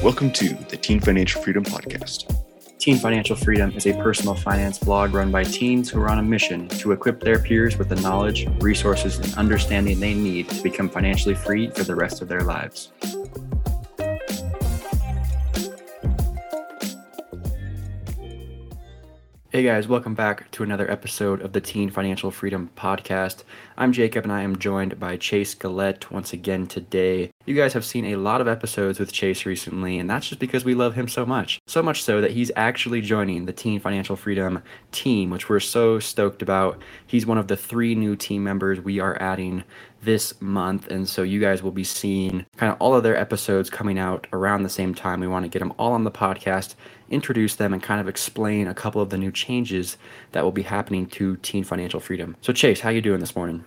Welcome to the Teen Financial Freedom Podcast. Teen Financial Freedom is a personal finance blog run by teens who are on a mission to equip their peers with the knowledge, resources, and understanding they need to become financially free for the rest of their lives. Hey guys, welcome back to another episode of the Teen Financial Freedom Podcast. I'm Jacob and I am joined by Chase Galette once again today. You guys have seen a lot of episodes with Chase recently, and that's just because we love him so much. So much so that he's actually joining the Teen Financial Freedom team, which we're so stoked about. He's one of the 3 new team members we are adding this month, and so you guys will be seeing kind of all of their episodes coming out around the same time. We want to get them all on the podcast, introduce them, and kind of explain a couple of the new changes that will be happening to Teen Financial Freedom. So Chase, how you doing this morning?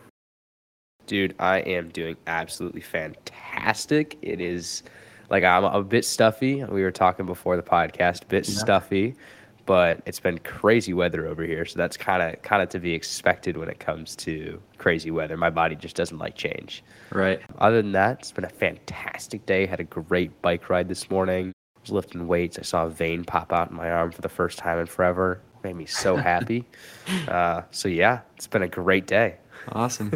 Dude, I am doing absolutely fantastic. It is like I'm a bit stuffy. We were talking before the podcast, stuffy, but it's been crazy weather over here, so that's kind of to be expected when it comes to crazy weather. My body just doesn't like change. Right. Other than that, it's been a fantastic day. Had a great bike ride this morning. I was lifting weights. I saw a vein pop out in my arm for the first time in forever. Made me so happy. So yeah, it's been a great day. Awesome.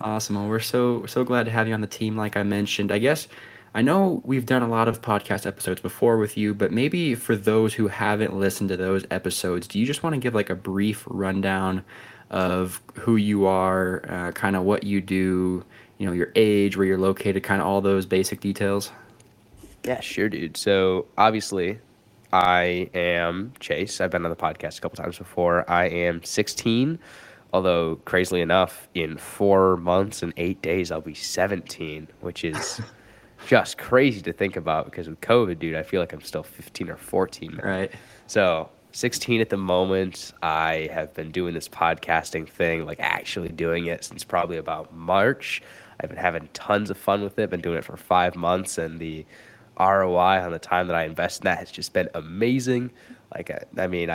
Well, we're so glad to have you on the team. Like I mentioned, I guess I know we've done a lot of podcast episodes before with you, but maybe for those who haven't listened to those episodes, do you just want to give like a brief rundown of who you are, kind of what you do, you know, your age, where you're located, kind of all those basic details? Yeah, sure, dude. So obviously, I am Chase. I've been on the podcast a couple times before. I am 16. Although, crazily enough, in 4 months and 8 days, I'll be 17, which is just crazy to think about because with COVID, dude, I feel like I'm still 15 or 14 now. Right. So 16 at the moment. I have been doing this podcasting thing, like actually doing it since probably about March. I've been having tons of fun with it. Been doing it for 5 months, and the ROI on the time that I invest in that has just been amazing. Like, I mean,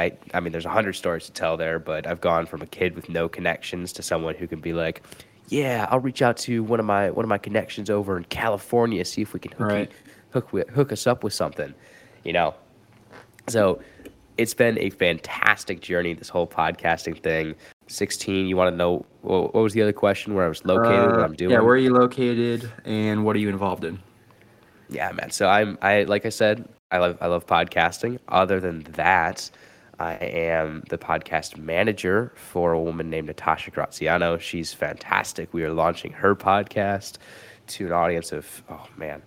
there's 100 stories to tell there, but I've gone from a kid with no connections to someone who can be like, yeah, I'll reach out to one of my connections over in California, see if we can hook us up with something, you know? So it's been a fantastic journey, this whole podcasting thing. 16, you want to know, what was the other question, where I was located, what I'm doing? Yeah, where are you located and what are you involved in? Yeah, man. So I love podcasting. Other than that, I am the podcast manager for a woman named Natasha Graziano. She's fantastic. We are launching her podcast to an audience of, oh man,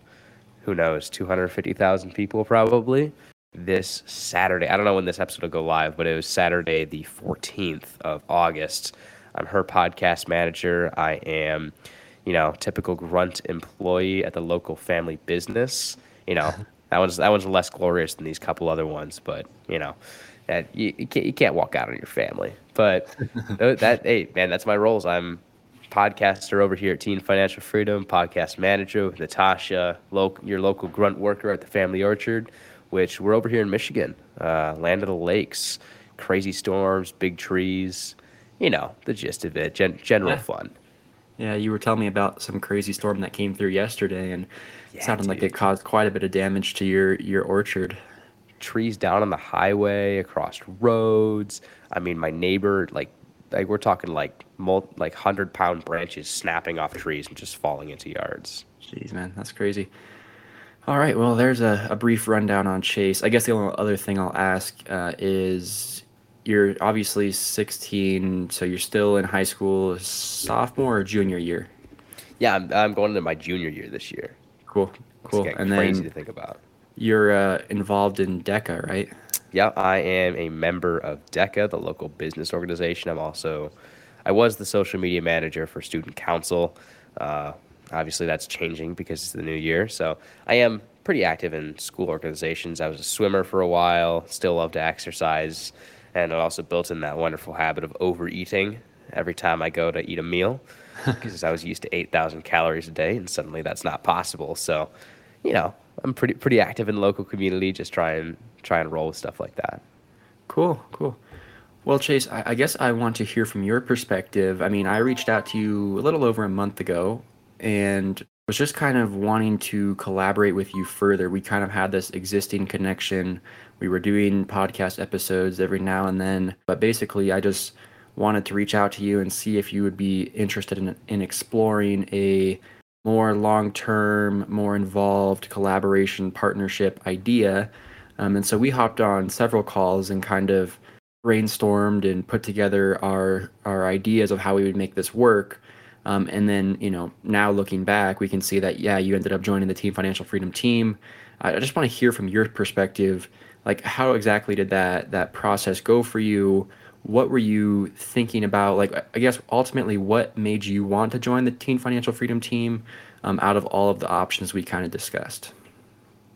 who knows, 250,000 people probably this Saturday. I don't know when this episode will go live, but it was Saturday, the 14th of August. I'm her podcast manager. I am, you know, typical grunt employee at the local family business. You know, that one's less glorious than these couple other ones, but you know, that you can't walk out on your family. But that's my roles. I'm podcaster over here at Teen Financial Freedom, podcast manager with Natasha, your local grunt worker at the family orchard, which we're over here in Michigan, land of the lakes, crazy storms, big trees, you know, the gist of it, general fun. Yeah, you were telling me about some crazy storm that came through yesterday, and it sounded like it caused quite a bit of damage to your orchard. Trees down on the highway, across roads. I mean, my neighbor, like we're talking like 100-pound branches snapping off trees and just falling into yards. Jeez, man, that's crazy. All right, well, there's a brief rundown on Chase. I guess the only other thing I'll ask is... You're obviously 16, so you're still in high school, sophomore or junior year? Yeah, I'm going into my junior year this year. Cool. It's and crazy then to think about. You're involved in DECA, right? Yeah, I am a member of DECA, the local business organization. I was the social media manager for student council. Obviously, that's changing because it's the new year. So I am pretty active in school organizations. I was a swimmer for a while, still love to exercise. And I also built in that wonderful habit of overeating every time I go to eat a meal because I was used to 8,000 calories a day, and suddenly that's not possible. So, you know, I'm pretty active in the local community, just try and roll with stuff like that. Cool. Well, Chase, I guess I want to hear from your perspective. I mean, I reached out to you a little over a month ago and was just kind of wanting to collaborate with you further. We kind of had this existing connection. We were doing podcast episodes every now and then, but basically I just wanted to reach out to you and see if you would be interested in exploring a more long-term, more involved collaboration partnership idea. And so we hopped on several calls and kind of brainstormed and put together our ideas of how we would make this work. And then, you know, now looking back, we can see that, yeah, you ended up joining the Teen Financial Freedom team. I just want to hear from your perspective, like, how exactly did that process go for you? What were you thinking about? Like, I guess ultimately, what made you want to join the Teen Financial Freedom team out of all of the options we kind of discussed?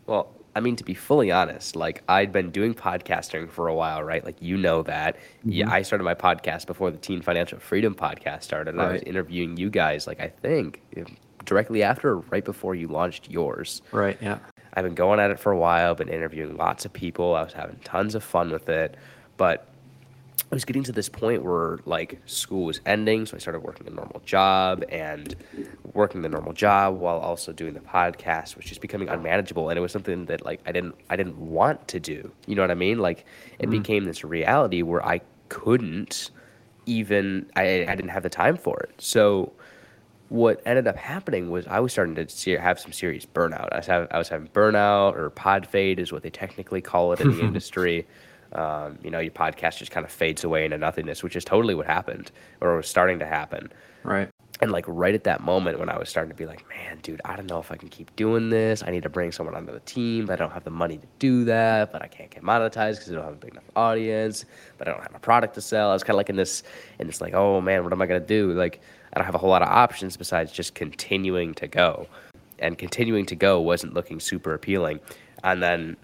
Well, I mean, to be fully honest, like, I'd been doing podcasting for a while, right? Like, you know that. Mm-hmm. Yeah, I started my podcast before the Teen Financial Freedom podcast started. And right. I was interviewing you guys, like, I think directly after or right before you launched yours. Right, yeah. I've been going at it for a while, been interviewing lots of people. I was having tons of fun with it. But I was getting to this point where, like, school was ending, so I started working a normal job and working the normal job while also doing the podcast was just becoming unmanageable, and it was something that, like, I didn't want to do. You know what I mean? Like, it became this reality where I couldn't even, I didn't have the time for it. So what ended up happening was I was starting to have some serious burnout. I was having burnout, or pod fade is what they technically call it in the industry. You know, your podcast just kind of fades away into nothingness, which is totally what happened, or was starting to happen. Right. And, like, right at that moment when I was starting to be like, man, dude, I don't know if I can keep doing this. I need to bring someone onto the team. I don't have the money to do that, but I can't get monetized because I don't have a big enough audience, but I don't have a product to sell. I was kind of like in this like, oh man, what am I going to do? Like, I don't have a whole lot of options besides just continuing to go, and continuing to go wasn't looking super appealing. And then,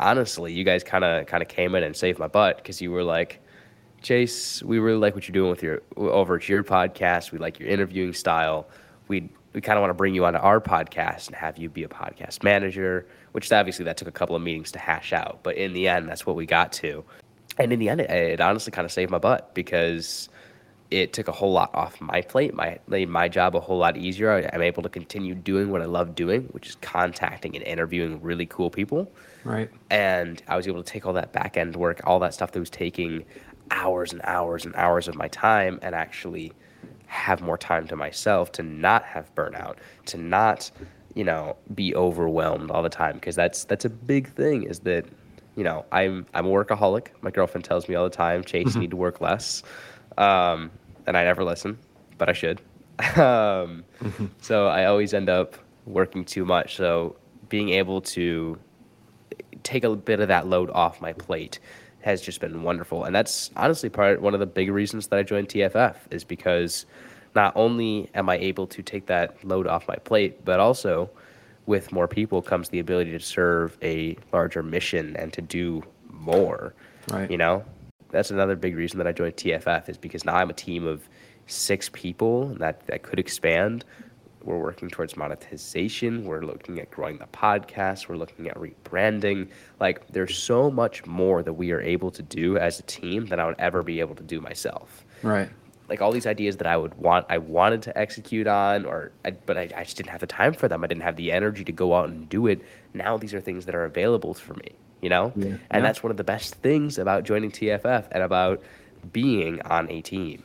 honestly, you guys kind of came in and saved my butt, because you were like, Chase, we really like what you're doing with your over at your podcast. We like your interviewing style. We kind of want to bring you onto our podcast and have you be a podcast manager, which obviously that took a couple of meetings to hash out. But in the end, that's what we got to. And in the end, it honestly kind of saved my butt, because it took a whole lot off my plate, made my job a whole lot easier. I'm able to continue doing what I love doing, which is contacting and interviewing really cool people. Right. And I was able to take all that back end work, all that stuff that was taking hours and hours and hours of my time, and actually have more time to myself, to not have burnout, to not, you know, be overwhelmed all the time. Because that's a big thing, is that, you know, I'm a workaholic. My girlfriend tells me all the time, Chase, you need to work less. And I never listen, but I should. So I always end up working too much. So being able to take a bit of that load off my plate has just been wonderful. And that's honestly one of the big reasons that I joined TFF, is because not only am I able to take that load off my plate, but also with more people comes the ability to serve a larger mission and to do more, right? You know? That's another big reason that I joined TFF, is because now I'm a team of 6 people that could expand. We're working towards monetization. We're looking at growing the podcast. We're looking at rebranding. Like, there's so much more that we are able to do as a team than I would ever be able to do myself. Right. Like, all these ideas that I wanted to execute on, but I just didn't have the time for them. I didn't have the energy to go out and do it. Now these are things that are available for me. You know? Yeah. And that's one of the best things about joining TFF and about being on a team.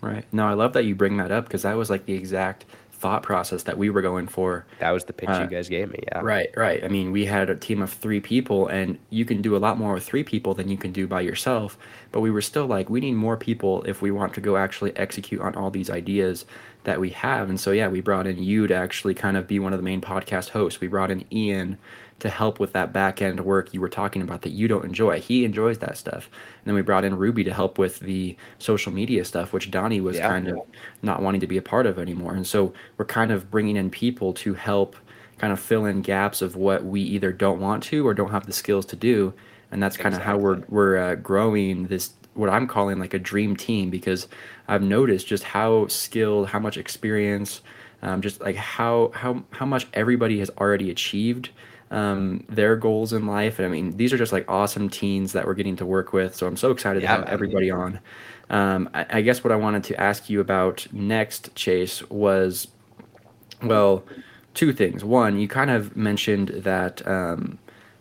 Right. No, I love that you bring that up, because that was like the exact thought process that we were going for. That was the pitch you guys gave me, yeah. Right, right. I mean, we had a team of 3 people, and you can do a lot more with 3 people than you can do by yourself. But we were still like, we need more people if we want to go actually execute on all these ideas that we have. And so, yeah, we brought in you to actually kind of be one of the main podcast hosts. We brought in Ian to help with that back-end work you were talking about that you don't enjoy. He enjoys that stuff. And then we brought in Ruby to help with the social media stuff, which Donnie was kind of not wanting to be a part of anymore. And so we're kind of bringing in people to help kind of fill in gaps of what we either don't want to or don't have the skills to do. And that's kind of how we're growing this, what I'm calling like a dream team, because I've noticed just how skilled, how much experience, just like how much everybody has already achieved their goals in life. And I mean, these are just like awesome teens that we're getting to work with. So I'm so excited to have everybody on. I guess what I wanted to ask you about next, Chase, was, well, two things. One, you kind of mentioned that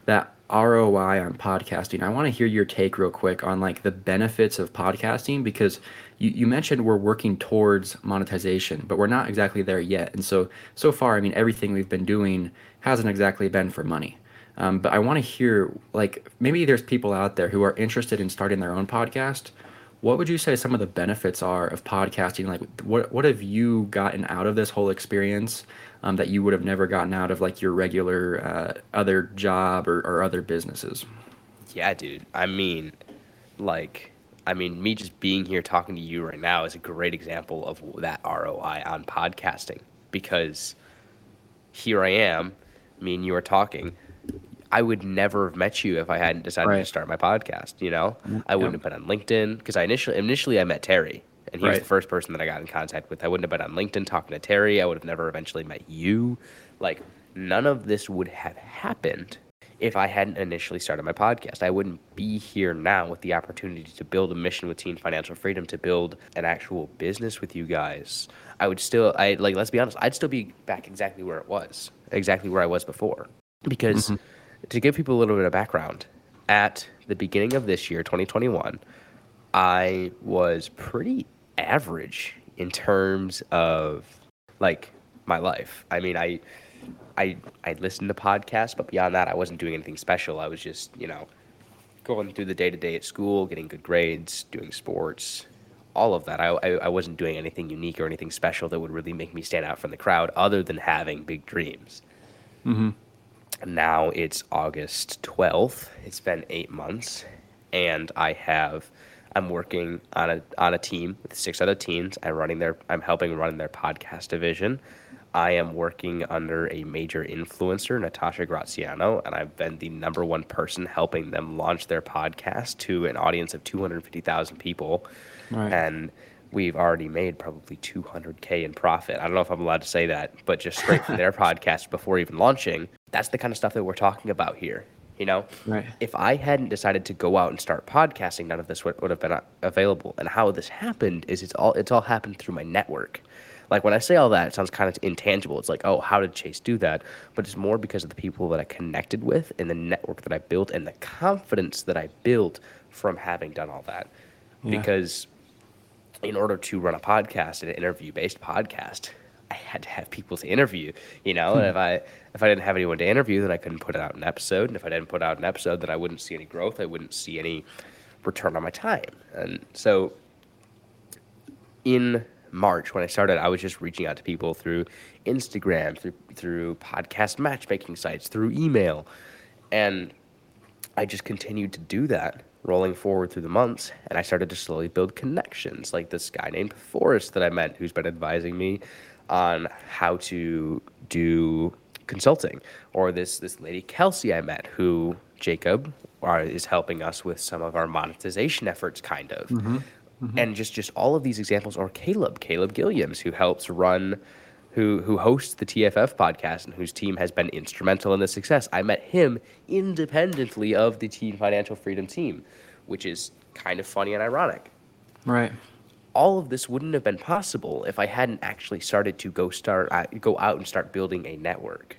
that ROI on podcasting. I want to hear your take real quick on like the benefits of podcasting, because you mentioned we're working towards monetization, but we're not exactly there yet. And so far, I mean, everything we've been doing hasn't exactly been for money. But I want to hear, like, maybe there's people out there who are interested in starting their own podcast. What would you say some of the benefits are of podcasting? Like, what have you gotten out of this whole experience that you would have never gotten out of, like, your regular other job or other businesses? Yeah, dude. I mean, me just being here talking to you right now is a great example of that ROI on podcasting, because here I am, me and you are talking. I would never have met you if I hadn't decided to start my podcast, you know? I wouldn't have been on LinkedIn, because I initially I met Terry, and he was the first person that I got in contact with. I wouldn't have been on LinkedIn talking to Terry. I would have never eventually met you. Like, none of this would have happened if I hadn't initially started my podcast. I wouldn't be here now with the opportunity to build a mission with Teen Financial Freedom, to build an actual business with you guys. I would still, let's be honest, I'd still be back exactly where I was before, because... Mm-hmm. To give people a little bit of background, at the beginning of this year, 2021, I was pretty average in terms of, like, my life. I mean, I listened to podcasts, but beyond that, I wasn't doing anything special. I was just, you know, going through the day-to-day at school, getting good grades, doing sports, all of that. I wasn't doing anything unique or anything special that would really make me stand out from the crowd, other than having big dreams. Mm-hmm. Now it's August 12th. It's been 8 months, and I'm working on a team with 6 other teens. I'm helping run their podcast division. I am working under a major influencer, Natasha Graziano, and I've been the number one person helping them launch their podcast to an audience of 250,000 people. Right. And we've already made probably $200K in profit. I don't know if I'm allowed to say that, but just straight from their podcast before even launching. That's the kind of stuff that we're talking about here, you know? Right. If I hadn't decided to go out and start podcasting, none of this would have been available. And how this happened is it's all happened through my network. Like, when I say all that, it sounds kind of intangible. It's like, oh, how did Chase do that? But it's more because of the people that I connected with and the network that I built and the confidence that I built from having done all that. Yeah. Because in order to run a podcast, an interview-based podcast, I had to have people to interview, you know? And if I didn't have anyone to interview, then I couldn't put out an episode. And if I didn't put out an episode, then I wouldn't see any growth. I wouldn't see any return on my time. And so in March, when I started, I was just reaching out to people through Instagram, through podcast matchmaking sites, through email. And I just continued to do that, rolling forward through the months, and I started to slowly build connections, like this guy named Forrest that I met, who's been advising me on how to do consulting, or this lady Kelsey I met, who Jacob is helping us with some of our monetization efforts, kind of. Mm-hmm. Mm-hmm. And just all of these examples, or Caleb Gilliams, who helps run, who hosts the TFF podcast and whose team has been instrumental in the success. I met him independently of the Teen Financial Freedom team, which is kind of funny and ironic. Right. All of this wouldn't have been possible if I hadn't actually started to go out and start building a network.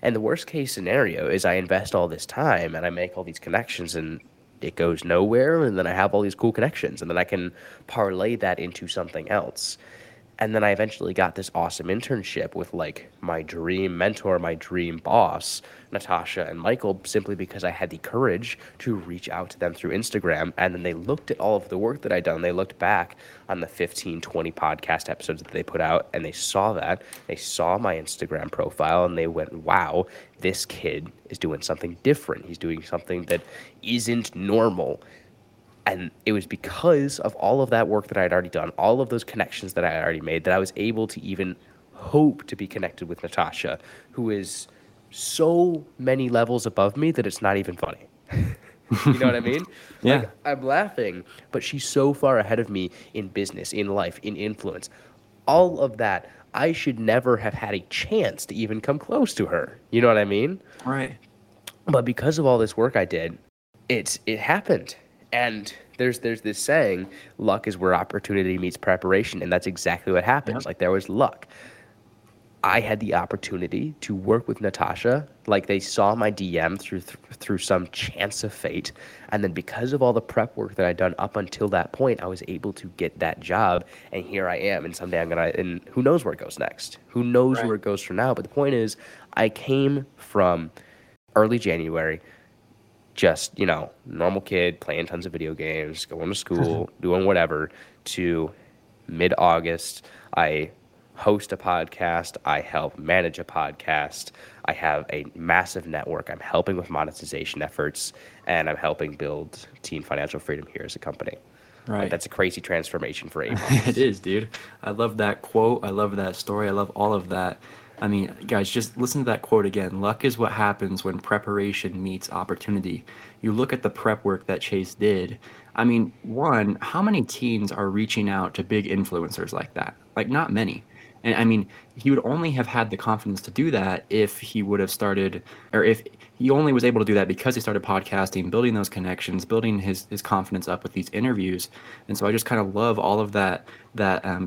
And the worst case scenario is I invest all this time and I make all these connections and it goes nowhere, and then I have all these cool connections, and then I can parlay that into something else. And then I eventually got this awesome internship with, like, my dream mentor, my dream boss, Natasha and Michael, simply because I had the courage to reach out to them through Instagram. And then they looked at all of the work that I'd done. They looked back on the 15, 20 podcast episodes that they put out, and they saw that. They saw my Instagram profile, and they went, wow, this kid is doing something different. He's doing something that isn't normal. And it was because of all of that work that I had already done, all of those connections that I had already made, that I was able to even hope to be connected with Natasha, who is so many levels above me that it's not even funny. You know what I mean? Yeah. Like, I'm laughing, but she's so far ahead of me in business, in life, in influence. All of that, I should never have had a chance to even come close to her. You know what I mean? Right. But because of all this work I did, it happened. And there's this saying, luck is where opportunity meets preparation, and that's exactly what happens. Yep. Like, there was luck. I had the opportunity to work with Natasha. Like, they saw my DM through some chance of fate. And then because of all the prep work that I'd done up until that point, I was able to get that job. And here I am. And someday and who knows where it goes next? Who knows where it goes from now? But the point is, I came from early January, just, you know, normal kid, playing tons of video games, going to school, doing whatever, to mid-August, I host a podcast, I help manage a podcast, I have a massive network, I'm helping with monetization efforts, and I'm helping build Teen Financial Freedom here as a company. Right. Like, that's a crazy transformation for 8 months. It is, dude. I love that quote. I love that story. I love all of that. I mean, guys, just listen to that quote again. Luck is what happens when preparation meets opportunity. You look at the prep work that Chase did. I mean, one, how many teens are reaching out to big influencers like that? Like, not many. And I mean, he would only have had the confidence to do that if he would have started, or if he only was able to do that because he started podcasting, building those connections, building his confidence up with these interviews. And so I just kind of love all of that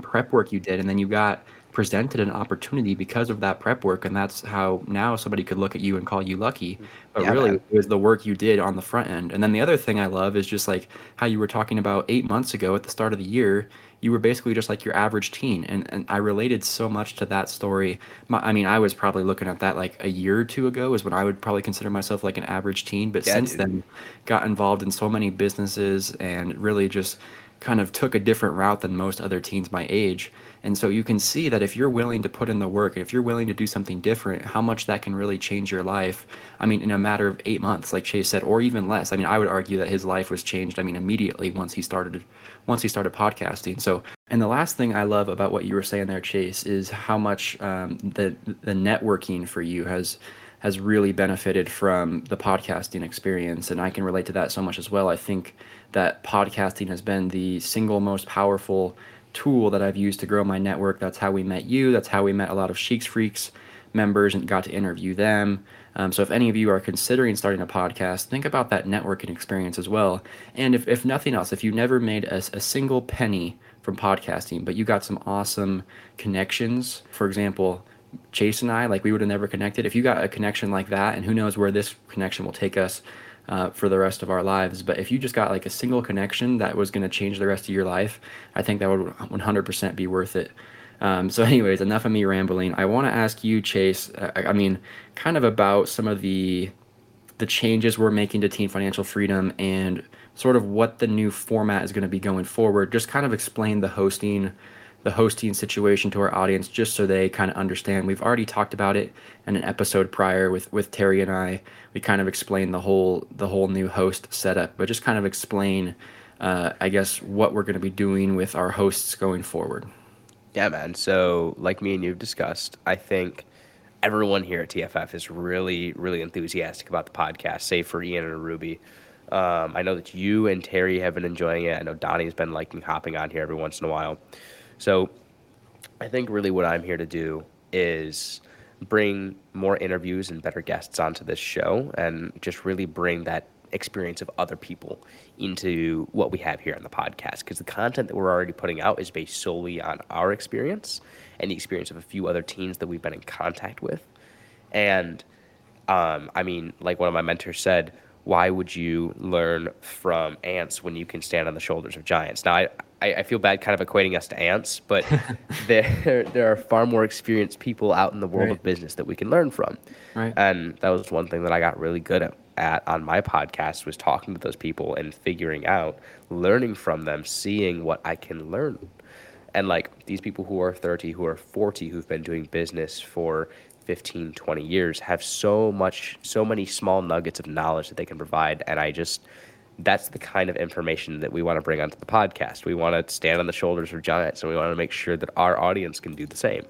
prep work you did. And then you got presented an opportunity because of that prep work, and that's how now somebody could look at you and call you lucky. But yeah, really, man, it was the work you did on the front end. And then the other thing I love is just like how you were talking about 8 months ago at the start of the year, you were basically just like your average teen, and I related so much to that story. I mean, I was probably looking at that like a year or two ago is when I would probably consider myself like an average teen, but since then got involved in so many businesses and really just kind of took a different route than most other teens my age. And so you can see that if you're willing to put in the work, if you're willing to do something different, how much that can really change your life. I mean, in a matter of 8 months, like Chase said, or even less. I mean, I would argue that his life was changed, I mean, immediately once he started podcasting. So, and the last thing I love about what you were saying there, Chase, is how much the networking for you has really benefited from the podcasting experience. And I can relate to that so much as well. I think that podcasting has been the single most powerful tool that I've used to grow my network. That's how we met you. That's how we met a lot of Chics Freaks members and got to interview them. So if any of you are considering starting a podcast, think about that networking experience as well. And if nothing else, if you never made a single penny from podcasting, but you got some awesome connections, for example, Chase and I, like, we would have never connected. If you got a connection like that, and who knows where this connection will take us for the rest of our lives, but if you just got like a single connection that was going to change the rest of your life, I think that would 100% be worth it. So anyways, enough of me rambling. I want to ask you, Chase, I mean, kind of about some of the changes we're making to Teen Financial Freedom and sort of what the new format is going to be going forward. Just kind of explain the hosting situation to our audience, just so they kind of understand. We've already talked about it in an episode prior with Terry and I. We kind of explained the whole new host setup, but just kind of explain, I guess, what we're going to be doing with our hosts going forward. Yeah, man. So like me and you've discussed, I think everyone here at TFF is really, really enthusiastic about the podcast, save for Ian and Ruby. I know that you and Terry have been enjoying it. I know Donnie's been liking hopping on here every once in a while. So I think really what I'm here to do is bring more interviews and better guests onto this show and just really bring that experience of other people into what we have here on the podcast, because the content that we're already putting out is based solely on our experience and the experience of a few other teens that we've been in contact with. And I mean, like one of my mentors said, why would you learn from ants when you can stand on the shoulders of giants? Now, I feel bad kind of equating us to ants, but there are far more experienced people out in the world of business that we can learn from. Right. And that was one thing that I got really good at on my podcast, was talking to those people and figuring out, learning from them, seeing what I can learn. And like these people who are 30, who are 40, who've been doing business for 15, 20 years have so many small nuggets of knowledge that they can provide. And that's the kind of information that we want to bring onto the podcast. We want to stand on the shoulders of giants, and we want to make sure that our audience can do the same.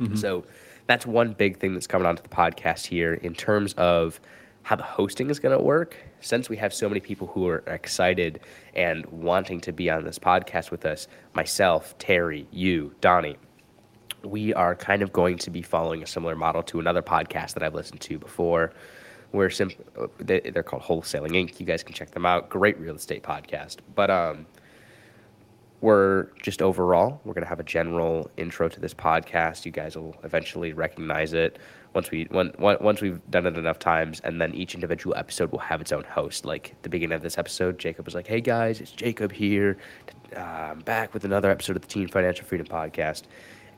Mm-hmm. So that's one big thing that's coming onto the podcast here. In terms of how the hosting is going to work, since we have so many people who are excited and wanting to be on this podcast with us, myself, Terry, you, Donnie, we are kind of going to be following a similar model to another podcast that I've listened to before. They're called Wholesaling Inc. You guys can check them out. Great real estate podcast. But We're just overall, we're going to have a general intro to this podcast. You guys will eventually recognize it once we've done it enough times. And then each individual episode will have its own host. Like at the beginning of this episode, Jacob was like, "Hey guys, it's Jacob here. I'm back with another episode of the Teen Financial Freedom Podcast."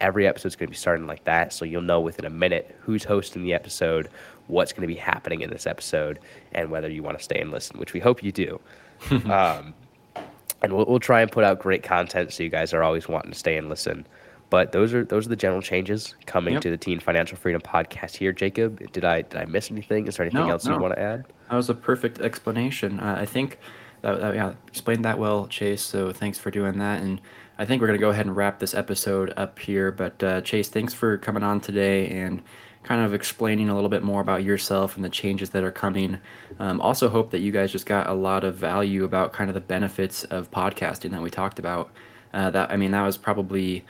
Every episode's going to be starting like that. So you'll know within a minute who's hosting the episode, what's going to be happening in this episode, and whether you want to stay and listen, which we hope you do. And we'll try and put out great content so you guys are always wanting to stay and listen. But those are the general changes coming to the Teen Financial Freedom Podcast here. Jacob, did I miss anything? Is there anything else you want to add? That was a perfect explanation. I think that explained that well, Chase. So thanks for doing that. And I think we're going to go ahead and wrap this episode up here. But Chase, thanks for coming on today and kind of explaining a little bit more about yourself and the changes that are coming. Also hope that you guys just got a lot of value about kind of the benefits of podcasting that we talked about. That was probably,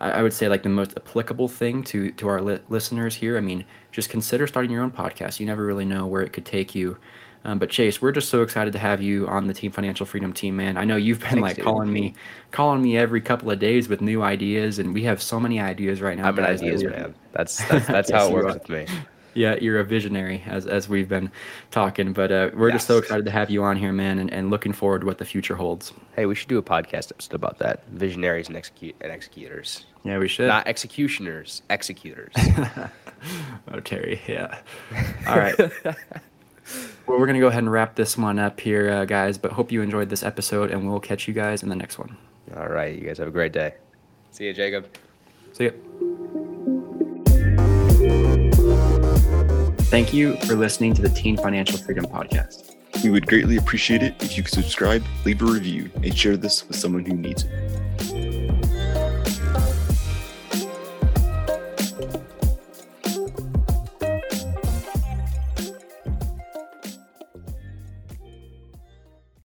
I would say, like the most applicable thing to our listeners here. I mean, just consider starting your own podcast. You never really know where it could take you. But Chase, we're just so excited to have you on the Team Financial Freedom team, man. I know you've been calling me every couple of days with new ideas, and we have so many ideas right now. I'm an ideas man. That's how it works with me. Yeah, you're a visionary, as we've been talking. But we're just so excited to have you on here, man, and looking forward to what the future holds. Hey, we should do a podcast episode about that. Visionaries and executors. Yeah, we should. Not executioners, executors. Oh, Terry, yeah. All right. Well, we're going to go ahead and wrap this one up here, guys, but hope you enjoyed this episode, and we'll catch you guys in the next one. All right. You guys have a great day. See you, Jacob. See ya. Thank you for listening to the Teen Financial Freedom Podcast. We would greatly appreciate it if you could subscribe, leave a review, and share this with someone who needs it.